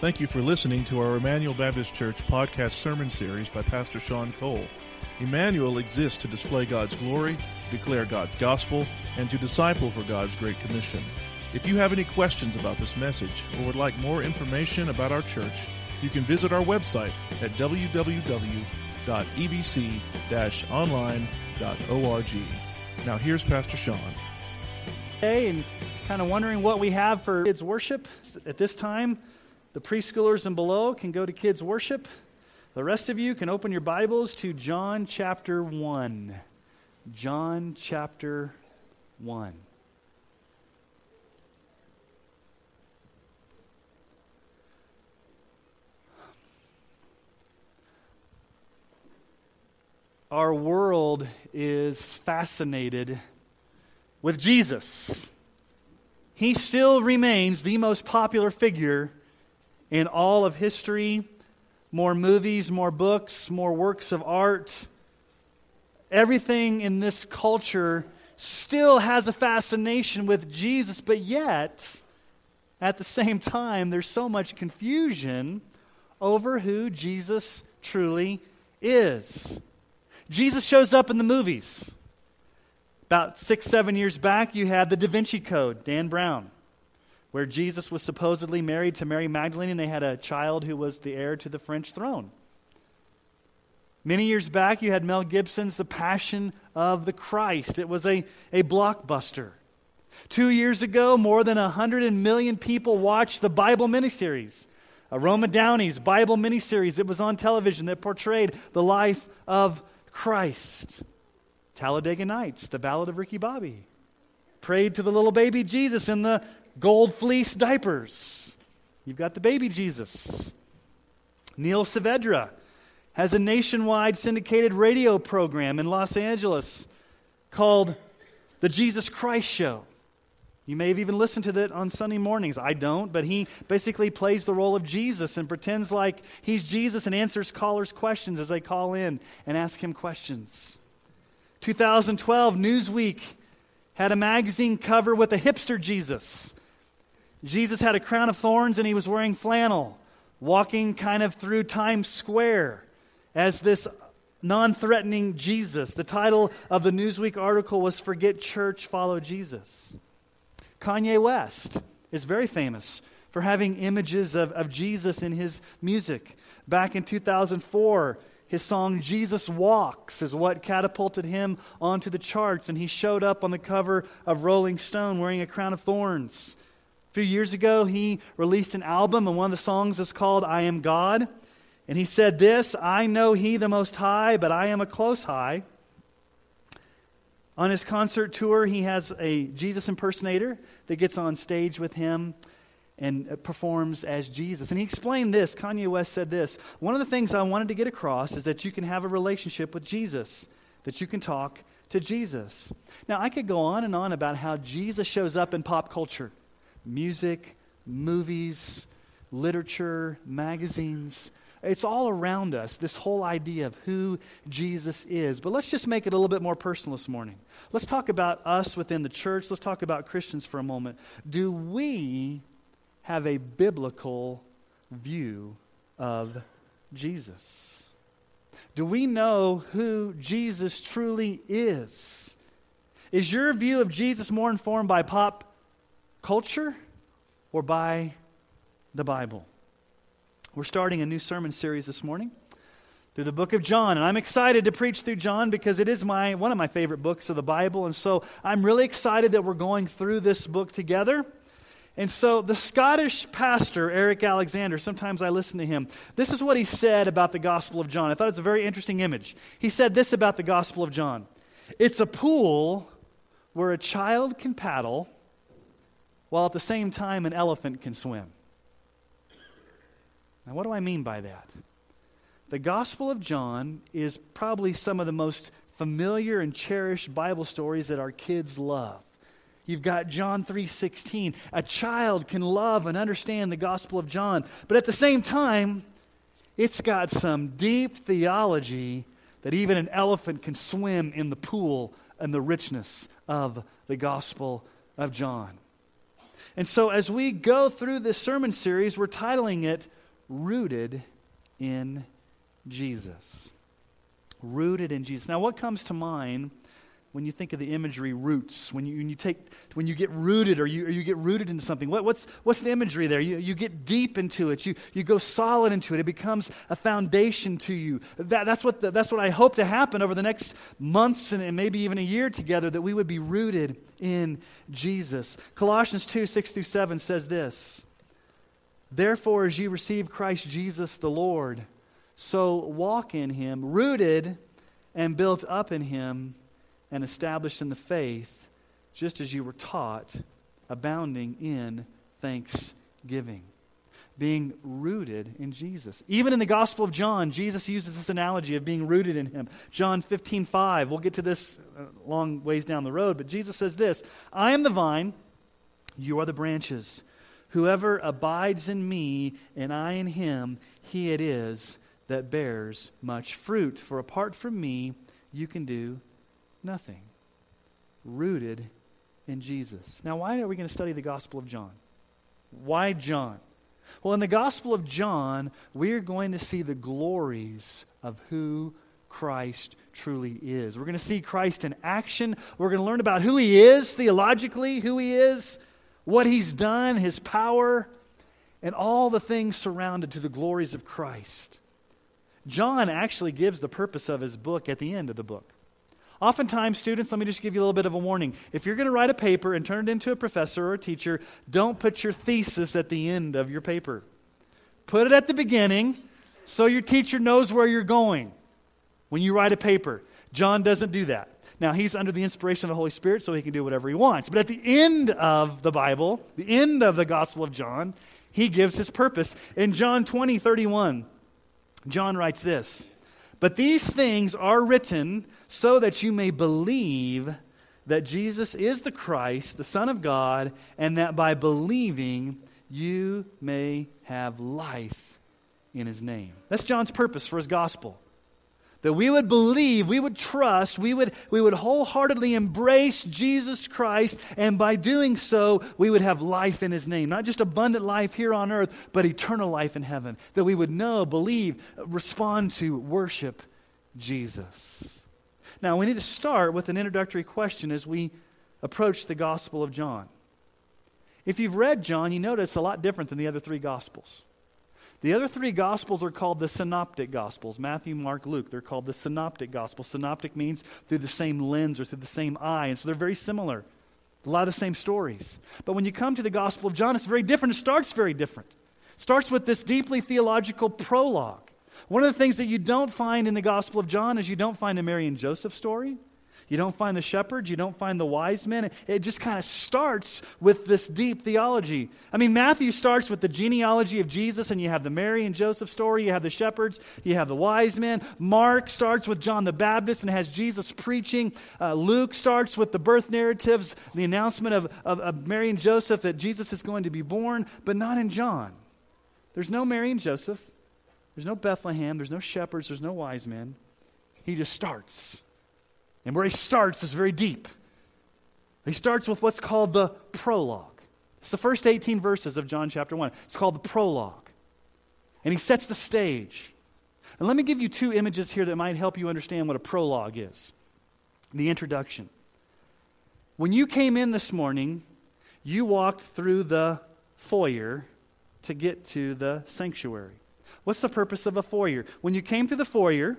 Thank you for listening to our Emmanuel Baptist Church podcast sermon series by Pastor Sean Cole. Emmanuel exists to display God's glory, declare God's gospel, and to disciple for God's great commission. If you have any questions about this message or would like more information about our church, you can visit our website at www.ebc-online.org. Now here's Pastor Sean. Hey, and kind of wondering what we have for kids' worship. At this time, the preschoolers and below can go to kids' worship. The rest of you can open your Bibles to John chapter 1. John chapter 1. Our world is fascinated with Jesus. He still remains the most popular figure in all of history. More movies, more books, more works of art. Everything in this culture still has a fascination with Jesus, but yet, at the same time, there's so much confusion over who Jesus truly is. Jesus shows up in the movies. About 6-7 years back, you had the Da Vinci Code, Dan Brown, where Jesus was supposedly married to Mary Magdalene, and they had a child who was the heir to the French throne. Many years back, you had Mel Gibson's The Passion of the Christ. It was a blockbuster. 2 years ago, more than 100 million people watched the Bible miniseries. Roma Downey's Bible miniseries. It was on television that portrayed the life of Christ. Talladega Nights, the Ballad of Ricky Bobby. Prayed to the little baby Jesus in the gold fleece diapers. You've got the baby Jesus. Neil Saavedra has a nationwide syndicated radio program in Los Angeles called the Jesus Christ Show. You may have even listened to that on Sunday mornings. I don't, but he basically plays the role of Jesus and pretends like he's Jesus and answers callers' questions as they call in and ask him questions. 2012, Newsweek had a magazine cover with a hipster Jesus. Jesus had a crown of thorns and he was wearing flannel, walking kind of through Times Square as this non-threatening Jesus. The title of the Newsweek article was "Forget Church, Follow Jesus." Kanye West is very famous for having images of Jesus in his music. Back in 2004, his song Jesus Walks is what catapulted him onto the charts, and he showed up on the cover of Rolling Stone wearing a crown of thorns. A few years ago, he released an album, and one of the songs is called I Am God. And he said this, "I know he the Most High, but I am a close high." On his concert tour, he has a Jesus impersonator that gets on stage with him and performs as Jesus. And he explained this. Kanye West said this, "One of the things I wanted to get across is that you can have a relationship with Jesus, that you can talk to Jesus." Now, I could go on about how Jesus shows up in pop culture, music, movies, literature, magazines. It's all around us, this whole idea of who Jesus is. But let's just make it a little bit more personal this morning. Let's talk about us within the church. Let's talk about Christians for a moment. Do we have a biblical view of Jesus? Do we know who Jesus truly is? Is your view of Jesus more informed by pop culture or by the Bible? We're starting a new sermon series this morning through the book of John, and I'm excited to preach through John because it is one of my favorite books of the Bible, and so I'm really excited that we're going through this book together. And so the Scottish pastor, Eric Alexander, sometimes I listen to him, this is what he said about the Gospel of John. I thought it's a very interesting image. He said this about the Gospel of John: "It's a pool where a child can paddle while at the same time an elephant can swim." Now, what do I mean by that? The Gospel of John is probably some of the most familiar and cherished Bible stories that our kids love. You've got John 3:16. A child can love and understand the Gospel of John, but at the same time, it's got some deep theology that even an elephant can swim in the pool and the richness of the Gospel of John. And so as we go through this sermon series, we're titling it Rooted in Jesus. Rooted in Jesus. Now, what comes to mind when you think of the imagery roots, when you get rooted, or you get rooted into something? What's the imagery there? You get deep into it. You go solid into it. It becomes a foundation to you. That's what I hope to happen over the next months and maybe even a year together, that we would be rooted in Jesus. Colossians 2:6-7 says this: "Therefore, as you receive Christ Jesus the Lord, so walk in him, rooted and built up in him, and established in the faith, just as you were taught, abounding in thanksgiving." Being rooted in Jesus. Even in the Gospel of John, Jesus uses this analogy of being rooted in him. John 15:5, we'll get to this a long ways down the road, but Jesus says this: "I am the vine, you are the branches. Whoever abides in me and I in him, he it is that bears much fruit. For apart from me, you can do nothing." Rooted in Jesus. Now, why are we going to study the Gospel of John? Why John? Well, in the Gospel of John, we're going to see the glories of who Christ truly is. We're going to see Christ in action. We're going to learn about who he is theologically, who he is, what he's done, his power, and all the things surrounded to the glories of Christ. John actually gives the purpose of his book at the end of the book. Oftentimes, students, let me just give you a little bit of a warning. If you're going to write a paper and turn it into a professor or a teacher, don't put your thesis at the end of your paper. Put it at the beginning so your teacher knows where you're going when you write a paper. John doesn't do that. Now, he's under the inspiration of the Holy Spirit, so he can do whatever he wants. But at the end of the Bible, the end of the Gospel of John, he gives his purpose. In John 20:31, John writes this: "But these things are written so that you may believe that Jesus is the Christ, the Son of God, and that by believing you may have life in his name." That's John's purpose for his gospel. That we would believe, we would trust, we would wholeheartedly embrace Jesus Christ, and by doing so, we would have life in his name. Not just abundant life here on earth, but eternal life in heaven. That we would know, believe, respond to, worship Jesus. Now, we need to start with an introductory question as we approach the Gospel of John. If you've read John, you notice it's a lot different than the other three Gospels. The other three Gospels are called the Synoptic Gospels: Matthew, Mark, Luke. They're called the Synoptic Gospels. Synoptic means through the same lens or through the same eye, and so they're very similar. A lot of the same stories. But when you come to the Gospel of John, it's very different. It starts very different. It starts with this deeply theological prologue. One of the things that you don't find in the Gospel of John is you don't find a Mary and Joseph story. You don't find the shepherds. You don't find the wise men. It just kind of starts with this deep theology. I mean, Matthew starts with the genealogy of Jesus, and you have the Mary and Joseph story. You have the shepherds. You have the wise men. Mark starts with John the Baptist and has Jesus preaching. Luke starts with the birth narratives, the announcement of Mary and Joseph that Jesus is going to be born, but not in John. There's no Mary and Joseph. There's no Bethlehem. There's no shepherds. There's no wise men. He just starts. And where he starts is very deep. He starts with what's called the prologue. It's the first 18 verses of John chapter 1. It's called the prologue. And he sets the stage. And let me give you two images here that might help you understand what a prologue is. The introduction. When you came in this morning, you walked through the foyer to get to the sanctuary. What's the purpose of a foyer? When you came through the foyer,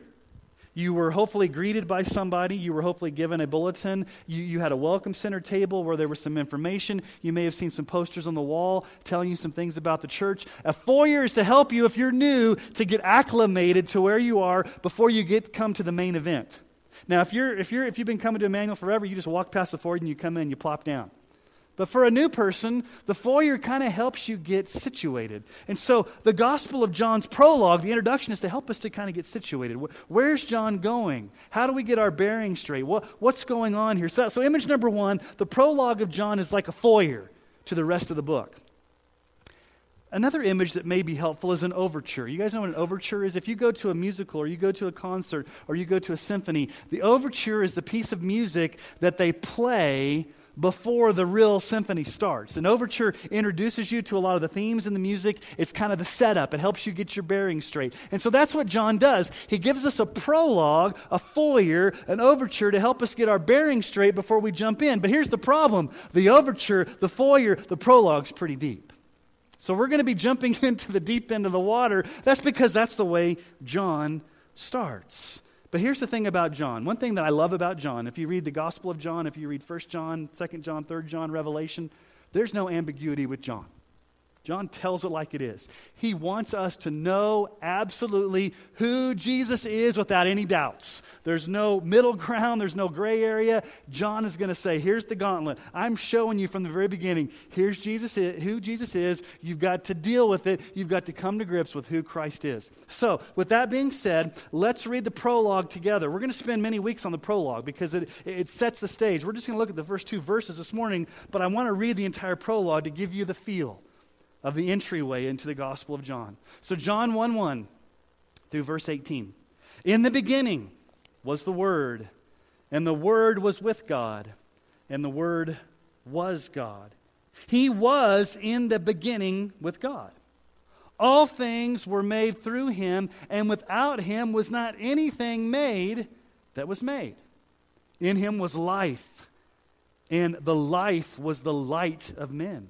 you were hopefully greeted by somebody. You were hopefully given a bulletin. You had a welcome center table where there was some information. You may have seen some posters on the wall telling you some things about the church. A foyer is to help you, if you're new, to get acclimated to where you are before you come to the main event. Now, if you've been coming to Emmanuel forever, you just walk past the foyer and you come in and you plop down. But for a new person, the foyer kind of helps you get situated. And so the Gospel of John's prologue, the introduction, is to help us to kind of get situated. Where's John going? How do we get our bearings straight? What's going on here? So image number one, the prologue of John is like a foyer to the rest of the book. Another image that may be helpful is an overture. You guys know what an overture is? If you go to a musical or you go to a concert or you go to a symphony, the overture is the piece of music that they play before the real symphony starts. An overture introduces you to a lot of the themes in the music. It's kind of the setup. It helps you get your bearings straight. And so that's what John does. He gives us a prologue, a foyer, an overture to help us get our bearings straight before we jump in. But here's the problem. The overture, the foyer, the prologue's pretty deep. So we're going to be jumping into the deep end of the water. That's because that's the way John starts. But here's the thing about John. One thing that I love about John, if you read the Gospel of John, if you read 1 John, 2 John, 3 John, Revelation, there's no ambiguity with John. John tells it like it is. He wants us to know absolutely who Jesus is without any doubts. There's no middle ground. There's no gray area. John is going to say, here's the gauntlet. I'm showing you from the very beginning, here's Jesus, who Jesus is. You've got to deal with it. You've got to come to grips with who Christ is. So with that being said, let's read the prologue together. We're going to spend many weeks on the prologue because it sets the stage. We're just going to look at the first two verses this morning, but I want to read the entire prologue to give you the feel of the entryway into the Gospel of John. So John 1:1 through verse 18. In the beginning was the Word, and the Word was with God, and the Word was God. He was in the beginning with God. All things were made through Him, and without Him was not anything made that was made. In Him was life, and the life was the light of men.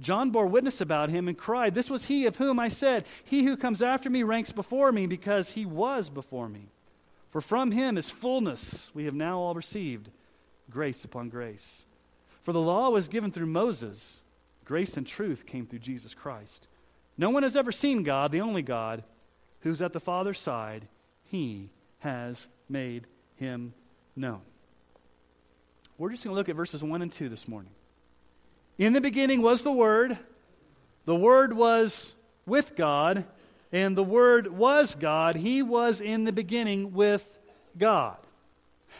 John bore witness about him and cried, "This was he of whom I said, he who comes after me ranks before me because he was before me. For from him is fullness. We have now all received grace upon grace. For the law was given through Moses. Grace and truth came through Jesus Christ. No one has ever seen God, the only God, who's at the Father's side. He has made him known." We're just going to look at verses 1 and 2 this morning. In the beginning was the Word was with God, and the Word was God. He was in the beginning with God.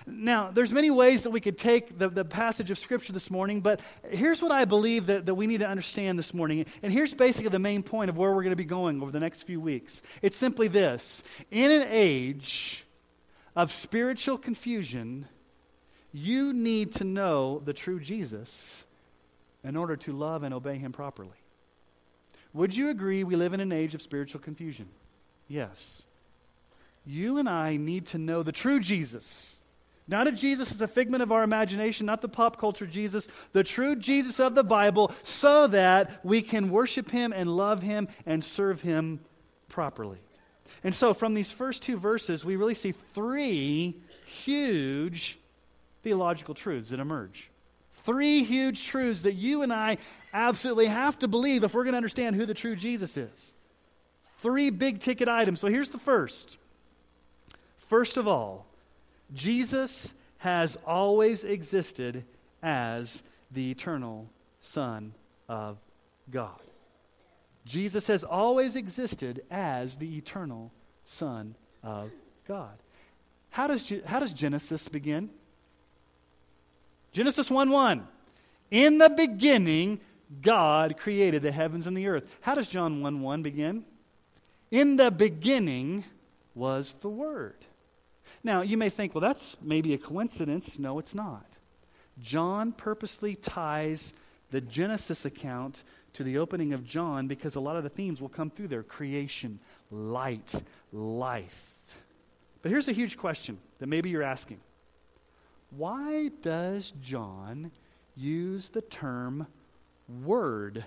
Now, there's many ways that we could take the passage of Scripture this morning, but here's what I believe that we need to understand this morning. And here's basically the main point of where we're going to be going over the next few weeks. It's simply this. In an age of spiritual confusion, you need to know the true Jesus in order to love and obey him properly. Would you agree we live in an age of spiritual confusion? Yes. You and I need to know the true Jesus. Not a Jesus is a figment of our imagination, not the pop culture Jesus, the true Jesus of the Bible, so that we can worship him and love him and serve him properly. And so from these first two verses, we really see three huge theological truths that emerge. Three huge truths that you and I absolutely have to believe if we're going to understand who the true Jesus is. Three big ticket items. So here's the first. First of all, Jesus has always existed as the eternal Son of God. Jesus has always existed as the eternal Son of God. How does Genesis begin? Genesis 1:1, in the beginning, God created the heavens and the earth. How does John 1:1 begin? In the beginning was the Word. Now, you may think, well, that's maybe a coincidence. No, it's not. John purposely ties the Genesis account to the opening of John because a lot of the themes will come through there. Creation, light, life. But here's a huge question that maybe you're asking. Why does John use the term Word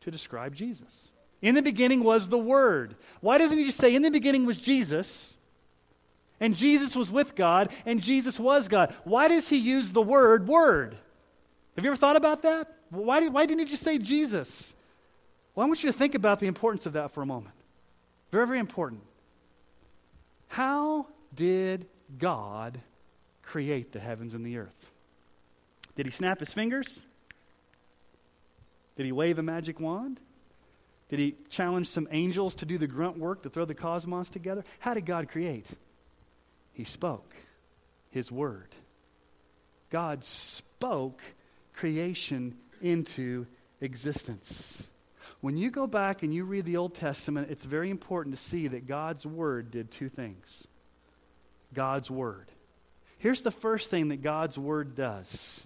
to describe Jesus? In the beginning was the Word. Why doesn't he just say, in the beginning was Jesus, and Jesus was with God, and Jesus was God? Why does he use the word, Word? Have you ever thought about that? Why didn't he just say Jesus? Well, I want you to think about the importance of that for a moment. Very, very important. How did God create the heavens and the earth? Did he snap his fingers? Did he wave a magic wand? Did he challenge some angels to do the grunt work to throw the cosmos together? How did God create? He spoke his word. God spoke creation into existence. When you go back and you read the Old Testament, it's very important to see that God's word did two things. God's word. Here's the first thing that God's word does.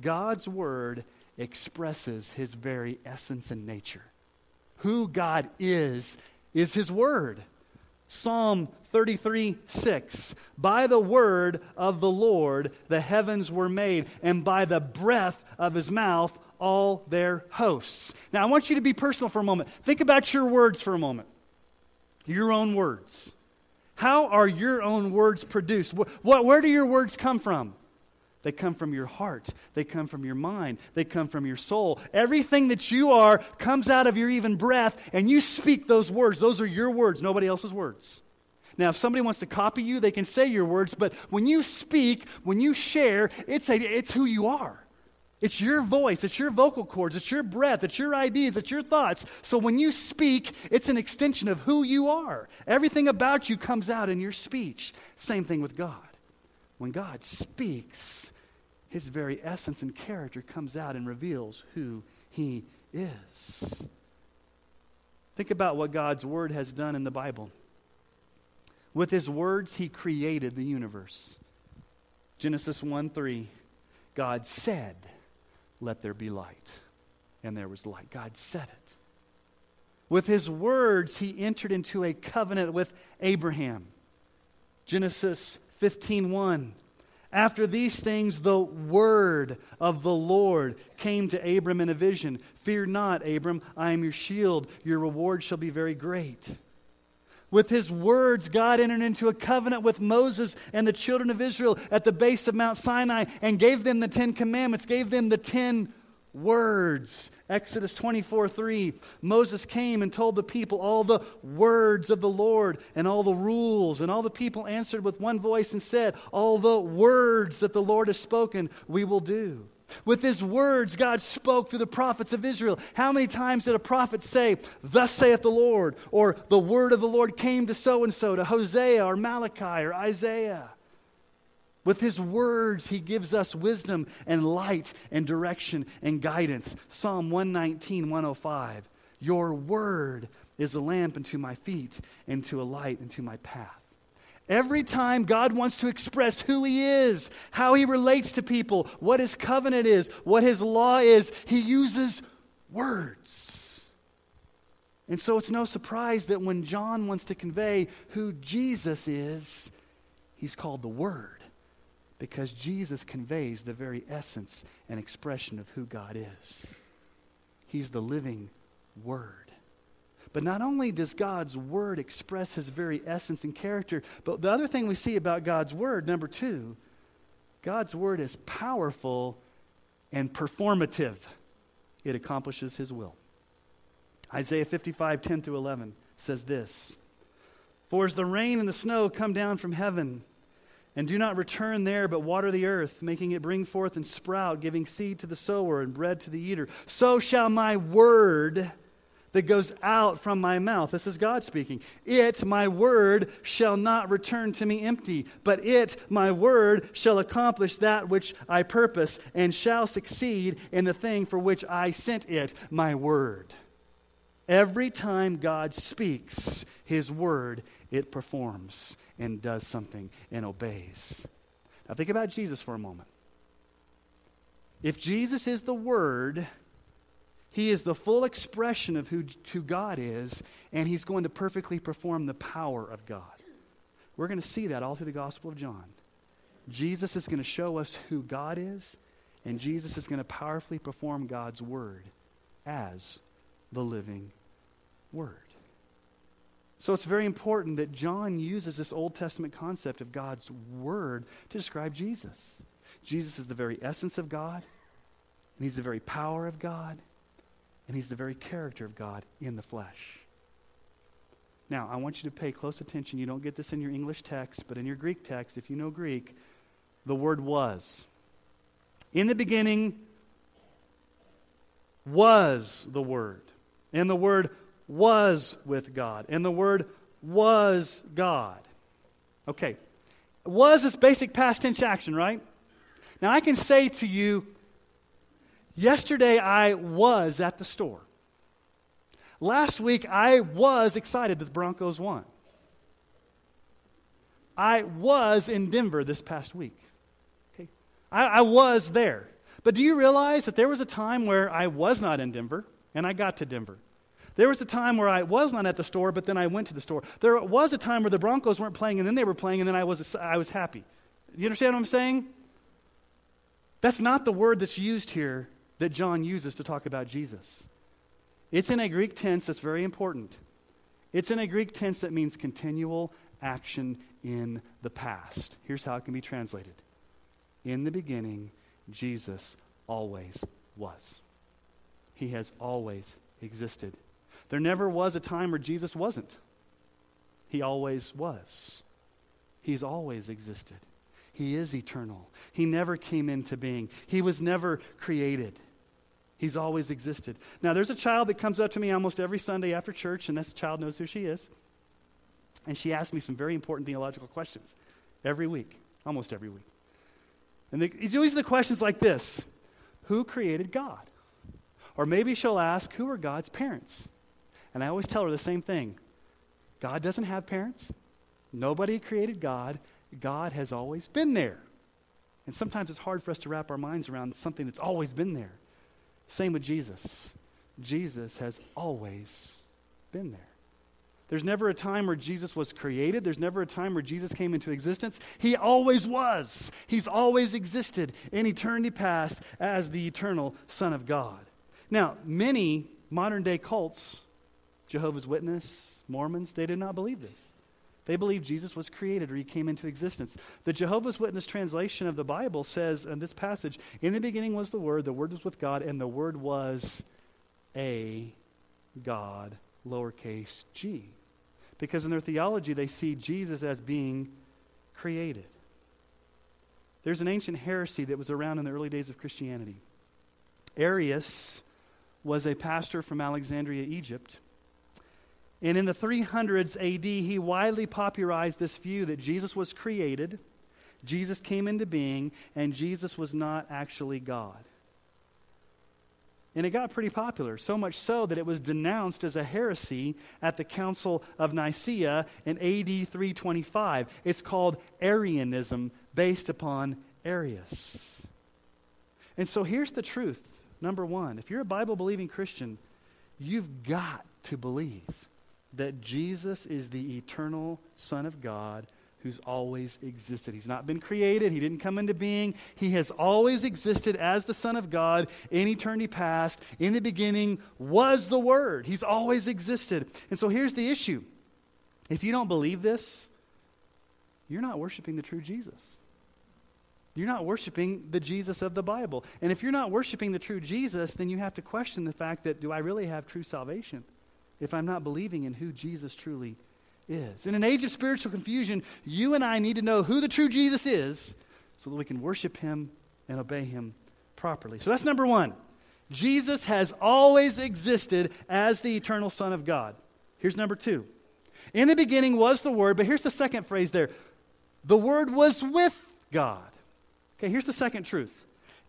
God's word expresses his very essence and nature. Who God is his word. Psalm 33:6. By the word of the Lord the heavens were made, and by the breath of his mouth all their hosts. Now I want you to be personal for a moment. Think about your words for a moment. Your own words. How are your own words produced? Where do your words come from? They come from your heart. They come from your mind. They come from your soul. Everything that you are comes out of your even breath, and you speak those words. Those are your words, nobody else's words. Now, if somebody wants to copy you, they can say your words, but when you speak, when you share, it's who you are. It's your voice. It's your vocal cords. It's your breath. It's your ideas. It's your thoughts. So when you speak, it's an extension of who you are. Everything about you comes out in your speech. Same thing with God. When God speaks, his very essence and character comes out and reveals who he is. Think about what God's word has done in the Bible. With his words, he created the universe. Genesis 1:3, God said, let there be light. And there was light. God said it. With his words, he entered into a covenant with Abraham. Genesis 15:1. After these things, the word of the Lord came to Abram in a vision. Fear not, Abram, I am your shield. Your reward shall be very great. With his words, God entered into a covenant with Moses and the children of Israel at the base of Mount Sinai and gave them the 10 commandments, gave them the 10 words. Exodus 24:3, Moses came and told the people all the words of the Lord and all the rules, and all the people answered with one voice and said, all the words that the Lord has spoken, we will do. With his words, God spoke through the prophets of Israel. How many times did a prophet say, thus saith the Lord, or the word of the Lord came to so-and-so, to Hosea or Malachi or Isaiah? With his words, he gives us wisdom and light and direction and guidance. Psalm 119:105. Your word is a lamp unto my feet and to a light unto my path. Every time God wants to express who he is, how he relates to people, what his covenant is, what his law is, he uses words. And so it's no surprise that when John wants to convey who Jesus is, he's called the Word. Because Jesus conveys the very essence and expression of who God is. He's the living Word. But not only does God's Word express his very essence and character, but the other thing we see about God's Word, number two, God's Word is powerful and performative. It accomplishes his will. Isaiah 55:10-11 says this, for as the rain and the snow come down from heaven, and do not return there, but water the earth, making it bring forth and sprout, giving seed to the sower and bread to the eater. So shall my word that goes out from my mouth, this is God speaking, it, my word, shall not return to me empty, but it, my word, shall accomplish that which I purpose and shall succeed in the thing for which I sent it, my word. Every time God speaks his word, it performs and does something and obeys. Now think about Jesus for a moment. If Jesus is the Word, he is the full expression of who God is, and he's going to perfectly perform the power of God. We're going to see that all through the Gospel of John. Jesus is going to show us who God is, and Jesus is going to powerfully perform God's Word as the living word. So it's very important that John uses this Old Testament concept of God's word to describe Jesus. Jesus is the very essence of God, and he's the very power of God, and he's the very character of God in the flesh. Now, I want you to pay close attention. You don't get this in your English text, but in your Greek text, if you know Greek, the word was. In the beginning was the Word, and the Word was with God, and the Word was God. Okay, was is basic past tense action, right? Now I can say to you, yesterday I was at the store. Last week I was excited that the Broncos won. I was in Denver this past week. Okay, I was there. But do you realize that there was a time where I was not in Denver, and I got to Denver? There was a time where I was not at the store, but then I went to the store. There was a time where the Broncos weren't playing, and then they were playing, and then I was happy. You understand what I'm saying? That's not the word that's used here that John uses to talk about Jesus. It's in a Greek tense that's very important. It's in a Greek tense that means continual action in the past. Here's how it can be translated. In the beginning, Jesus always was. He has always existed. There never was a time where Jesus wasn't. He always was. He's always existed. He is eternal. He never came into being. He was never created. He's always existed. Now, there's a child that comes up to me almost every Sunday after church, and this child knows who she is. And she asks me some very important theological questions every week, almost every week. And it's always the questions like this: who created God? Or maybe she'll ask, who are God's parents? And I always tell her the same thing. God doesn't have parents. Nobody created God. God has always been there. And sometimes it's hard for us to wrap our minds around something that's always been there. Same with Jesus. Jesus has always been there. There's never a time where Jesus was created. There's never a time where Jesus came into existence. He always was. He's always existed in eternity past as the eternal Son of God. Now, many modern-day cults, Jehovah's Witness, Mormons, they did not believe this. They believe Jesus was created or he came into existence. The Jehovah's Witness translation of the Bible says in this passage, in the beginning was the Word was with God, and the Word was a God, lowercase g. Because in their theology, they see Jesus as being created. There's an ancient heresy that was around in the early days of Christianity. Arius was a pastor from Alexandria, Egypt. And in the 300s AD, he widely popularized this view that Jesus was created, Jesus came into being, and Jesus was not actually God. And it got pretty popular, so much so that it was denounced as a heresy at the Council of Nicaea in AD 325. It's called Arianism, based upon Arius. And so here's the truth, number one. If you're a Bible-believing Christian, you've got to believe that Jesus is the eternal Son of God who's always existed. He's not been created. He didn't come into being. He has always existed as the Son of God in eternity past. In the beginning was the Word. He's always existed. And so here's the issue. If you don't believe this, you're not worshiping the true Jesus. You're not worshiping the Jesus of the Bible. And if you're not worshiping the true Jesus, then you have to question the fact that, do I really have true salvation if I'm not believing in who Jesus truly is? In an age of spiritual confusion, you and I need to know who the true Jesus is so that we can worship him and obey him properly. So that's number one. Jesus has always existed as the eternal Son of God. Here's number two. In the beginning was the Word, but here's the second phrase there. The Word was with God. Okay, here's the second truth.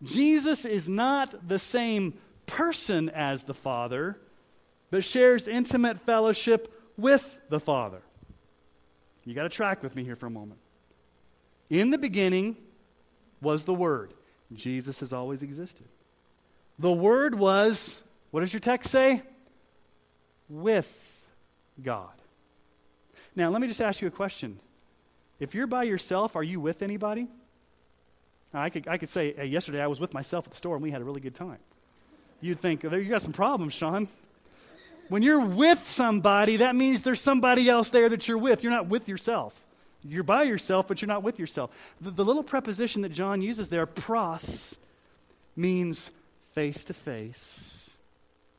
Jesus is not the same person as the Father, but shares intimate fellowship with the Father. You got to track with me here for a moment. In the beginning was the Word. Jesus has always existed. The Word was, what does your text say? With God. Now, let me just ask you a question. If you're by yourself, are you with anybody? Now, I could say, hey, yesterday I was with myself at the store and we had a really good time. You'd think, you got some problems, Sean. When you're with somebody, that means there's somebody else there that you're with. You're not with yourself. You're by yourself, but you're not with yourself. The little preposition that John uses there, pros, means face-to-face,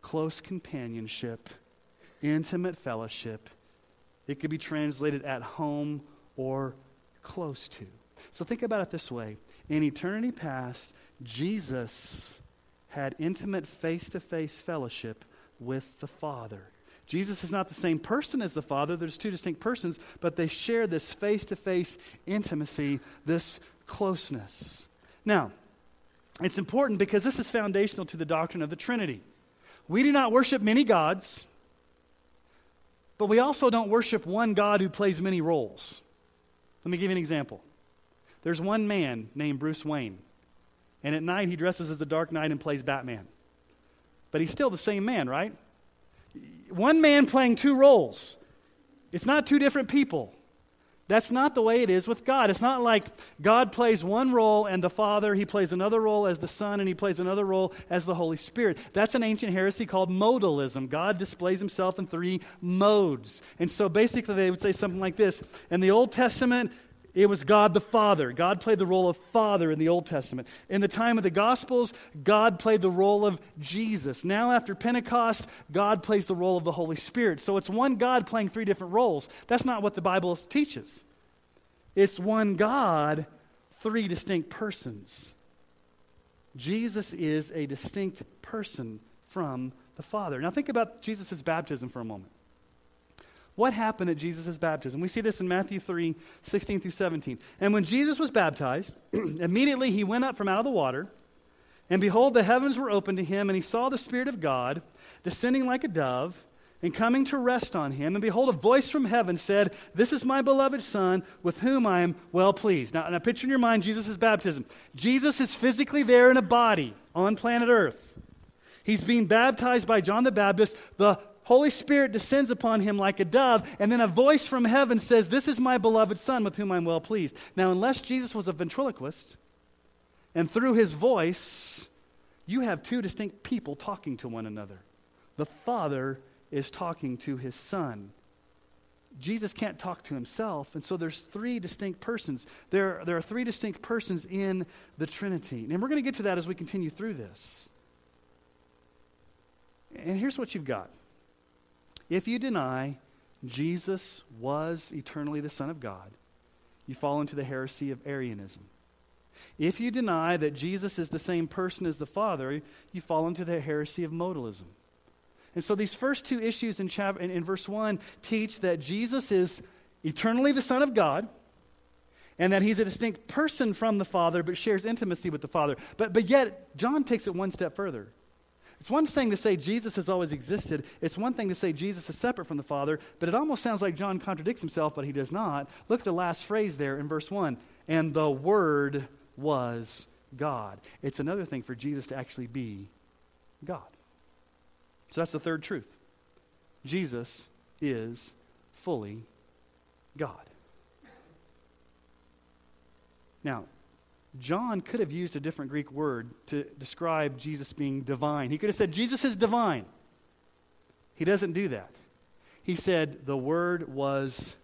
close companionship, intimate fellowship. It could be translated at home or close to. So think about it this way. In eternity past, Jesus had intimate face-to-face fellowship with the Father. Jesus is not the same person as the Father. There's two distinct persons, but they share this face-to-face intimacy, this closeness. Now, it's important because this is foundational to the doctrine of the Trinity. We do not worship many gods, but we also don't worship one God who plays many roles. Let me give you an example. There's one man named Bruce Wayne, and at night he dresses as the Dark Knight and plays Batman. But he's still the same man, right? One man playing two roles. It's not two different people. That's not the way it is with God. It's not like God plays one role and the Father, he plays another role as the Son, and he plays another role as the Holy Spirit. That's an ancient heresy called modalism. God displays himself in three modes. And so basically they would say something like this. In the Old Testament, it was God the Father. God played the role of Father in the Old Testament. In the time of the Gospels, God played the role of Jesus. Now after Pentecost, God plays the role of the Holy Spirit. So it's one God playing three different roles. That's not what the Bible teaches. It's one God, three distinct persons. Jesus is a distinct person from the Father. Now think about Jesus' baptism for a moment. What happened at Jesus' baptism? We see this in Matthew 3, 16 through 17. And when Jesus was baptized, immediately he went up from out of the water, and behold, the heavens were opened to him, and he saw the Spirit of God descending like a dove and coming to rest on him. And behold, a voice from heaven said, "This is my beloved Son, with whom I am well pleased." Now picture in your mind Jesus' baptism. Jesus is physically there in a body on planet Earth. He's being baptized by John the Baptist. The Holy Spirit descends upon him like a dove, and then a voice from heaven says, "This is my beloved Son, with whom I'm well pleased." Now, unless Jesus was a ventriloquist, and through his voice, you have two distinct people talking to one another. The Father is talking to his Son. Jesus can't talk to himself, and so there's three distinct persons. There are three distinct persons in the Trinity, and we're going to get to that as we continue through this. And here's what you've got. If you deny Jesus was eternally the Son of God, you fall into the heresy of Arianism. If you deny that Jesus is the same person as the Father, you fall into the heresy of modalism. And so these first two issues in verse 1 teach that Jesus is eternally the Son of God, and that he's a distinct person from the Father but shares intimacy with the Father. But yet, John takes it one step further. It's one thing to say Jesus has always existed. It's one thing to say Jesus is separate from the Father, but it almost sounds like John contradicts himself, but he does not. Look at the last phrase there in verse 1. And the Word was God. It's another thing for Jesus to actually be God. So that's the third truth. Jesus is fully God. Now, John could have used a different Greek word to describe Jesus being divine. He could have said, Jesus is divine. He doesn't do that. He said, the Word was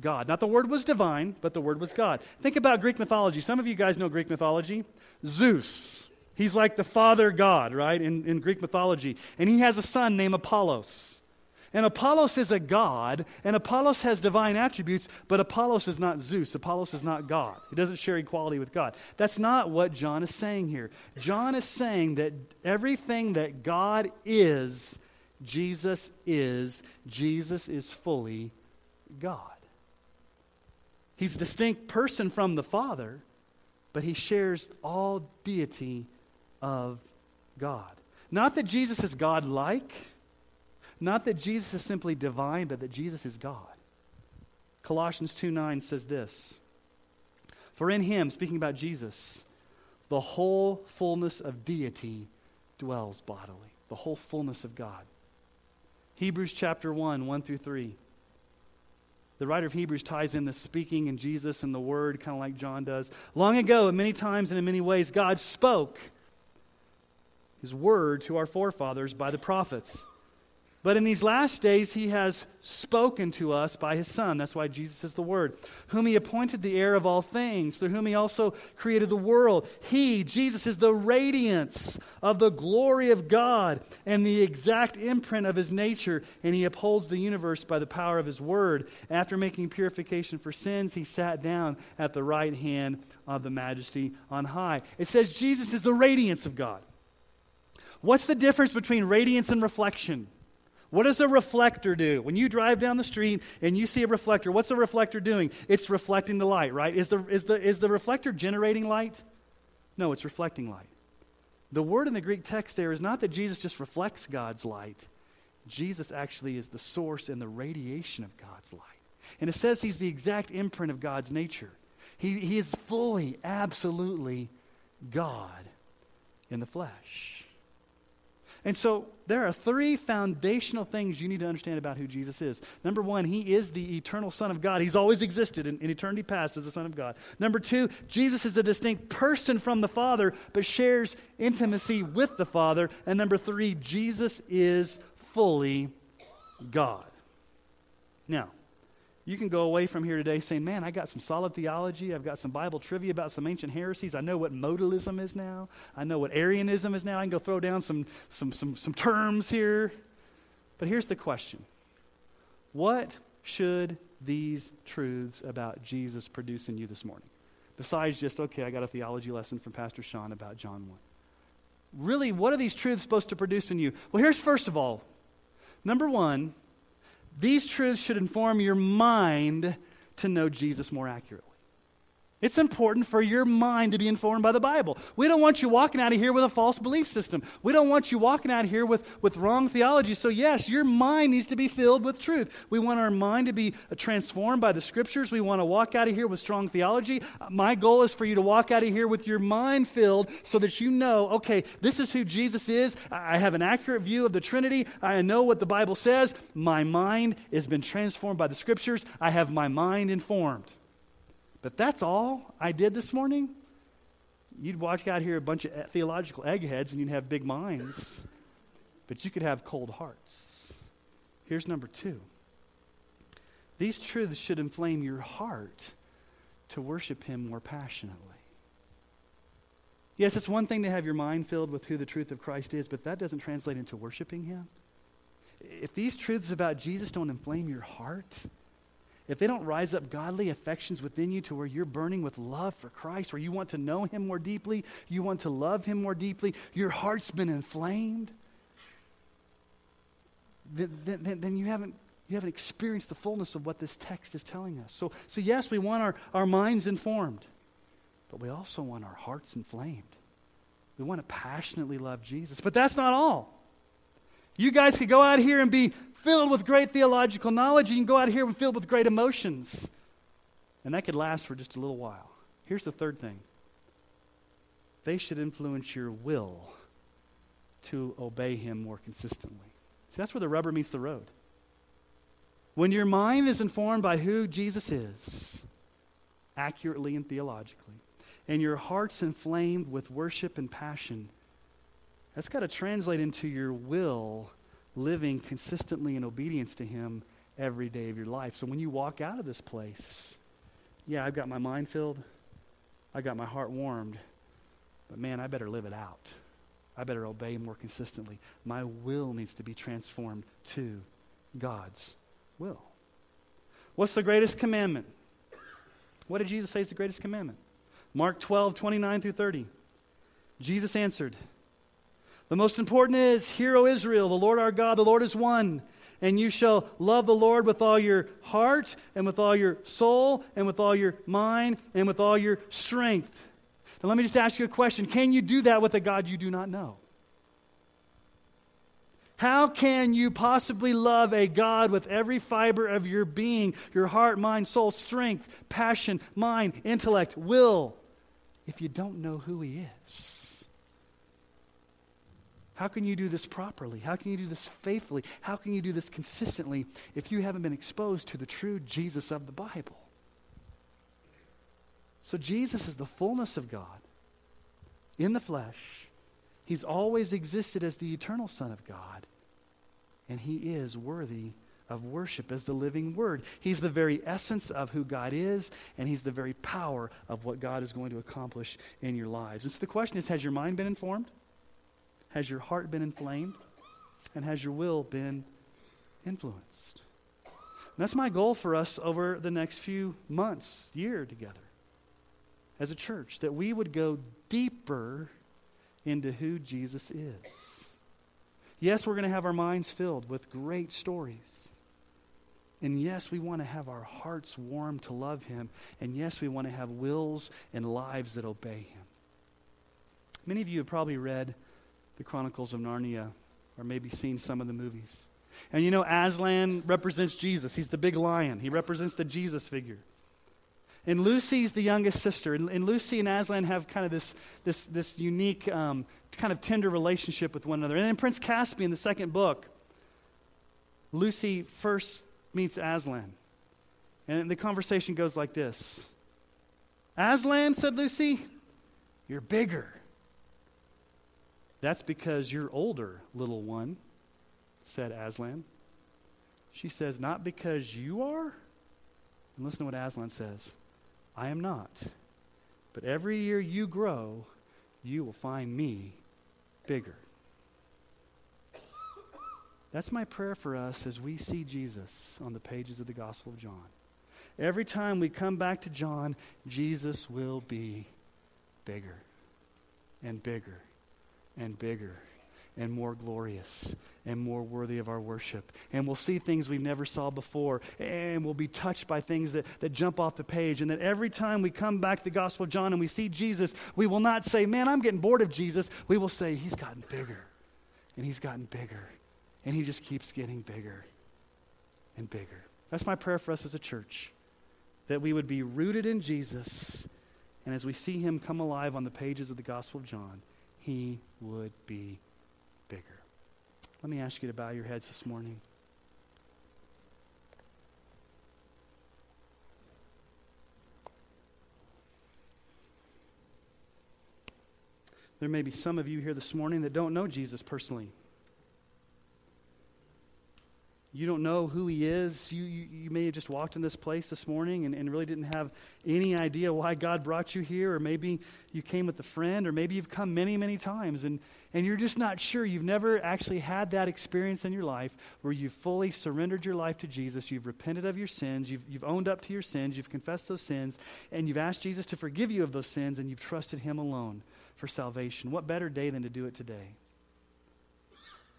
God. Not the Word was divine, but the Word was God. Think about Greek mythology. Some of you guys know Greek mythology. Zeus, he's like the father god, right, in Greek mythology. And he has a son named Apollos. And Apollos is a god, and Apollos has divine attributes, but Apollos is not Zeus. Apollos is not God. He doesn't share equality with God. That's not what John is saying here. John is saying that everything that God is, Jesus is. Jesus is fully God. He's a distinct person from the Father, but he shares all deity of God. Not that Jesus is God-like, not that Jesus is simply divine, but that Jesus is God. Colossians 2:9 says this, "For in him," speaking about Jesus, "the whole fullness of deity dwells bodily." The whole fullness of God. Hebrews chapter 1, 1 through 3. The writer of Hebrews ties in the speaking and Jesus and the Word, kind of like John does. "Long ago, and many times and in many ways, God spoke his Word to our forefathers by the prophets. But in these last days, he has spoken to us by his Son. That's why Jesus is the Word. Whom he appointed the heir of all things, through whom he also created the world. He, Jesus, is the radiance of the glory of God and the exact imprint of his nature. And he upholds the universe by the power of his word. After making purification for sins, he sat down at the right hand of the Majesty on high. It says Jesus is the radiance of God. What's the difference between radiance and reflection? What does a reflector do? When you drive down the street and you see a reflector, what's a reflector doing? It's reflecting the light, right? Is the reflector generating light? No, it's reflecting light. The word in the Greek text there is not that Jesus just reflects God's light. Jesus actually is the source and the radiation of God's light. And it says he's the exact imprint of God's nature. He is fully, absolutely God in the flesh. And so there are three foundational things you need to understand about who Jesus is. Number one, he is the eternal Son of God. He's always existed in eternity past as the Son of God. Number two, Jesus is a distinct person from the Father, but shares intimacy with the Father. And number three, Jesus is fully God. Now, you can go away from here today saying, man, I got some solid theology. I've got some Bible trivia about some ancient heresies. I know what modalism is now. I know what Arianism is now. I can go throw down some terms here. But here's the question. What should these truths about Jesus produce in you this morning? Besides just, okay, I got a theology lesson from Pastor Sean about John 1. Really, what are these truths supposed to produce in you? Well, here's first of all. Number one, these truths should inform your mind to know Jesus more accurately. It's important for your mind to be informed by the Bible. We don't want you walking out of here with a false belief system. We don't want you walking out of here with wrong theology. So yes, your mind needs to be filled with truth. We want our mind to be transformed by the Scriptures. We want to walk out of here with strong theology. My goal is for you to walk out of here with your mind filled so that you know, okay, this is who Jesus is. I have an accurate view of the Trinity. I know what the Bible says. My mind has been transformed by the Scriptures. I have my mind informed. But that's all I did this morning. You'd walk out here a bunch of theological eggheads and you'd have big minds. But you could have cold hearts. Here's number two. These truths should inflame your heart to worship him more passionately. Yes, it's one thing to have your mind filled with who the truth of Christ is, but that doesn't translate into worshiping him. If these truths about Jesus don't inflame your heart, if they don't rise up godly affections within you to where you're burning with love for Christ, where you want to know him more deeply, you want to love him more deeply, your heart's been inflamed, then you haven't experienced the fullness of what this text is telling us. So yes, we want our minds informed, but we also want our hearts inflamed. We want to passionately love Jesus. But that's not all. You guys could go out here and be filled with great theological knowledge. You can go out here and filled with great emotions. And that could last for just a little while. Here's the third thing. They should influence your will to obey him more consistently. See, that's where the rubber meets the road. When your mind is informed by who Jesus is, accurately and theologically, and your heart's inflamed with worship and passion, that's got to translate into your will living consistently in obedience to him every day of your life. So when you walk out of this place, yeah, I've got my mind filled, I've got my heart warmed, but man, I better live it out. I better obey more consistently. My will needs to be transformed to God's will. What's the greatest commandment? What did Jesus say is the greatest commandment? Mark 12:29-30. Jesus answered, "The most important is, hear, O Israel, the Lord our God, the Lord is one. And you shall love the Lord with all your heart and with all your soul and with all your mind and with all your strength." Now let me just ask you a question. Can you do that with a God you do not know? How can you possibly love a God with every fiber of your being, your heart, mind, soul, strength, passion, mind, intellect, will, if you don't know who he is? How can you do this properly? How can you do this faithfully? How can you do this consistently if you haven't been exposed to the true Jesus of the Bible? So Jesus is the fullness of God in the flesh. He's always existed as the eternal Son of God. and he is worthy of worship as the living word. He's the very essence of who God is, and he's the very power of what God is going to accomplish in your lives. And so the question is, has your mind been informed? Has your heart been inflamed? And has your will been influenced? And that's my goal for us over the next few months, year together, as a church, that we would go deeper into who Jesus is. Yes, we're going to have our minds filled with great stories. And yes, we want to have our hearts warm to love him. And yes, we want to have wills and lives that obey him. Many of you have probably read the Chronicles of Narnia, or maybe seen some of the movies. And you know, Aslan represents Jesus. He's the big lion. He represents the Jesus figure. And Lucy's the youngest sister. And Lucy and Aslan have kind of this unique, kind of tender relationship with one another. And then Prince Caspian, the second book, Lucy first meets Aslan. And the conversation goes like this. "Aslan," said Lucy, "you're bigger." "That's because you're older, little one," said Aslan. She says, "Not because you are?" And listen to what Aslan says. "I am not. But every year you grow, you will find me bigger." That's my prayer for us as we see Jesus on the pages of the Gospel of John. Every time we come back to John, Jesus will be bigger and bigger and bigger and more glorious and more worthy of our worship. And we'll see things we've never saw before, and we'll be touched by things that jump off the page. And that every time we come back to the Gospel of John and we see Jesus, we will not say, "Man, I'm getting bored of Jesus." We will say, "He's gotten bigger, and he's gotten bigger, and he just keeps getting bigger and bigger." That's my prayer for us as a church, that we would be rooted in Jesus, and as we see him come alive on the pages of the Gospel of John, he would be bigger. Let me ask you to bow your heads this morning. There may be some of you here this morning that don't know Jesus personally. You don't know who he is. You may have just walked in this place this morning and really didn't have any idea why God brought you here, or maybe you came with a friend, or maybe you've come many, many times, and you're just not sure. You've never actually had that experience in your life where you've fully surrendered your life to Jesus. You've repented of your sins. You've owned up to your sins. You've confessed those sins, and you've asked Jesus to forgive you of those sins, and you've trusted him alone for salvation. What better day than to do it today?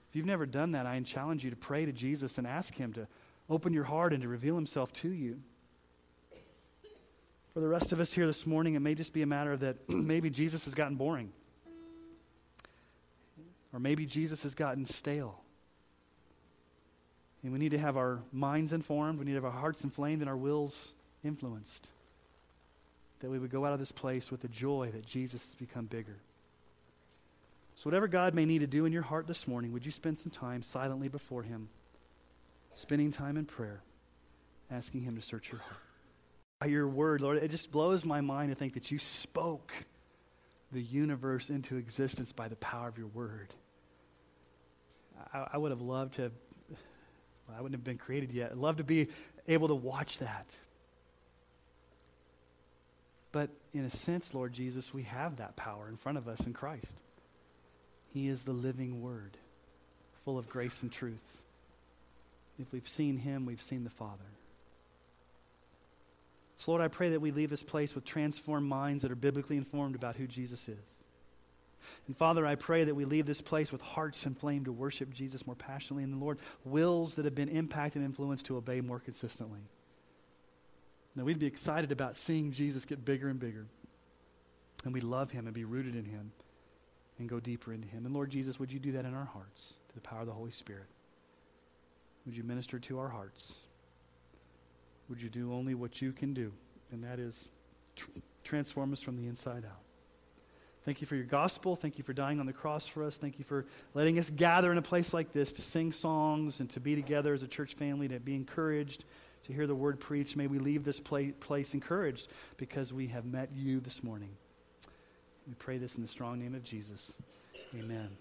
If you've never done that, I challenge you to pray to Jesus and ask him to open your heart and to reveal himself to you. For the rest of us here this morning, it may just be a matter of that maybe Jesus has gotten boring. Or maybe Jesus has gotten stale. And we need to have our minds informed, we need to have our hearts inflamed and our wills influenced. That we would go out of this place with the joy that Jesus has become bigger. So whatever God may need to do in your heart this morning, would you spend some time silently before him, spending time in prayer, asking him to search your heart. By your word, Lord, it just blows my mind to think that you spoke the universe into existence by the power of your word. I would have loved to, well, I wouldn't have been created yet. I'd love to be able to watch that. But in a sense, Lord Jesus, we have that power in front of us in Christ. He is the living word, full of grace and truth. If we've seen him, we've seen the Father. So Lord, I pray that we leave this place with transformed minds that are biblically informed about who Jesus is. And Father, I pray that we leave this place with hearts inflamed to worship Jesus more passionately, and the Lord, wills that have been impacted and influenced to obey more consistently. Now, we'd be excited about seeing Jesus get bigger and bigger, and we love him and be rooted in him, and go deeper into him. And Lord Jesus, would you do that in our hearts to the power of the Holy Spirit? Would you minister to our hearts? Would you do only what you can do, and that is transform us from the inside out. Thank you for your gospel. Thank you for dying on the cross for us. Thank you for letting us gather in a place like this to sing songs and to be together as a church family, to be encouraged, to hear the word preached. May we leave this place encouraged because we have met you this morning. We pray this in the strong name of Jesus. Amen.